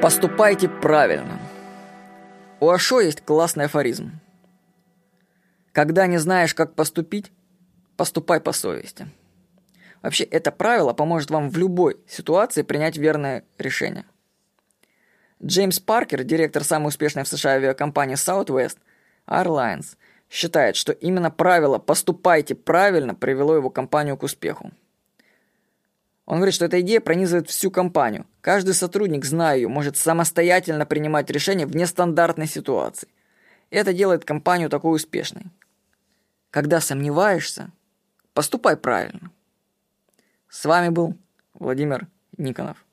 Поступайте правильно. У ОШО есть классный афоризм. Когда не знаешь, как поступить, поступай по совести. Вообще, это правило поможет вам в любой ситуации принять верное решение. Джеймс Паркер, директор самой успешной в США авиакомпании Southwest Airlines, считает, что именно правило «поступайте правильно» привело его компанию к успеху. Он говорит, что эта идея пронизывает всю компанию. Каждый сотрудник, зная ее, может самостоятельно принимать решения в нестандартной ситуации. И это делает компанию такой успешной. Когда сомневаешься, поступай правильно. С вами был Владимир Никонов.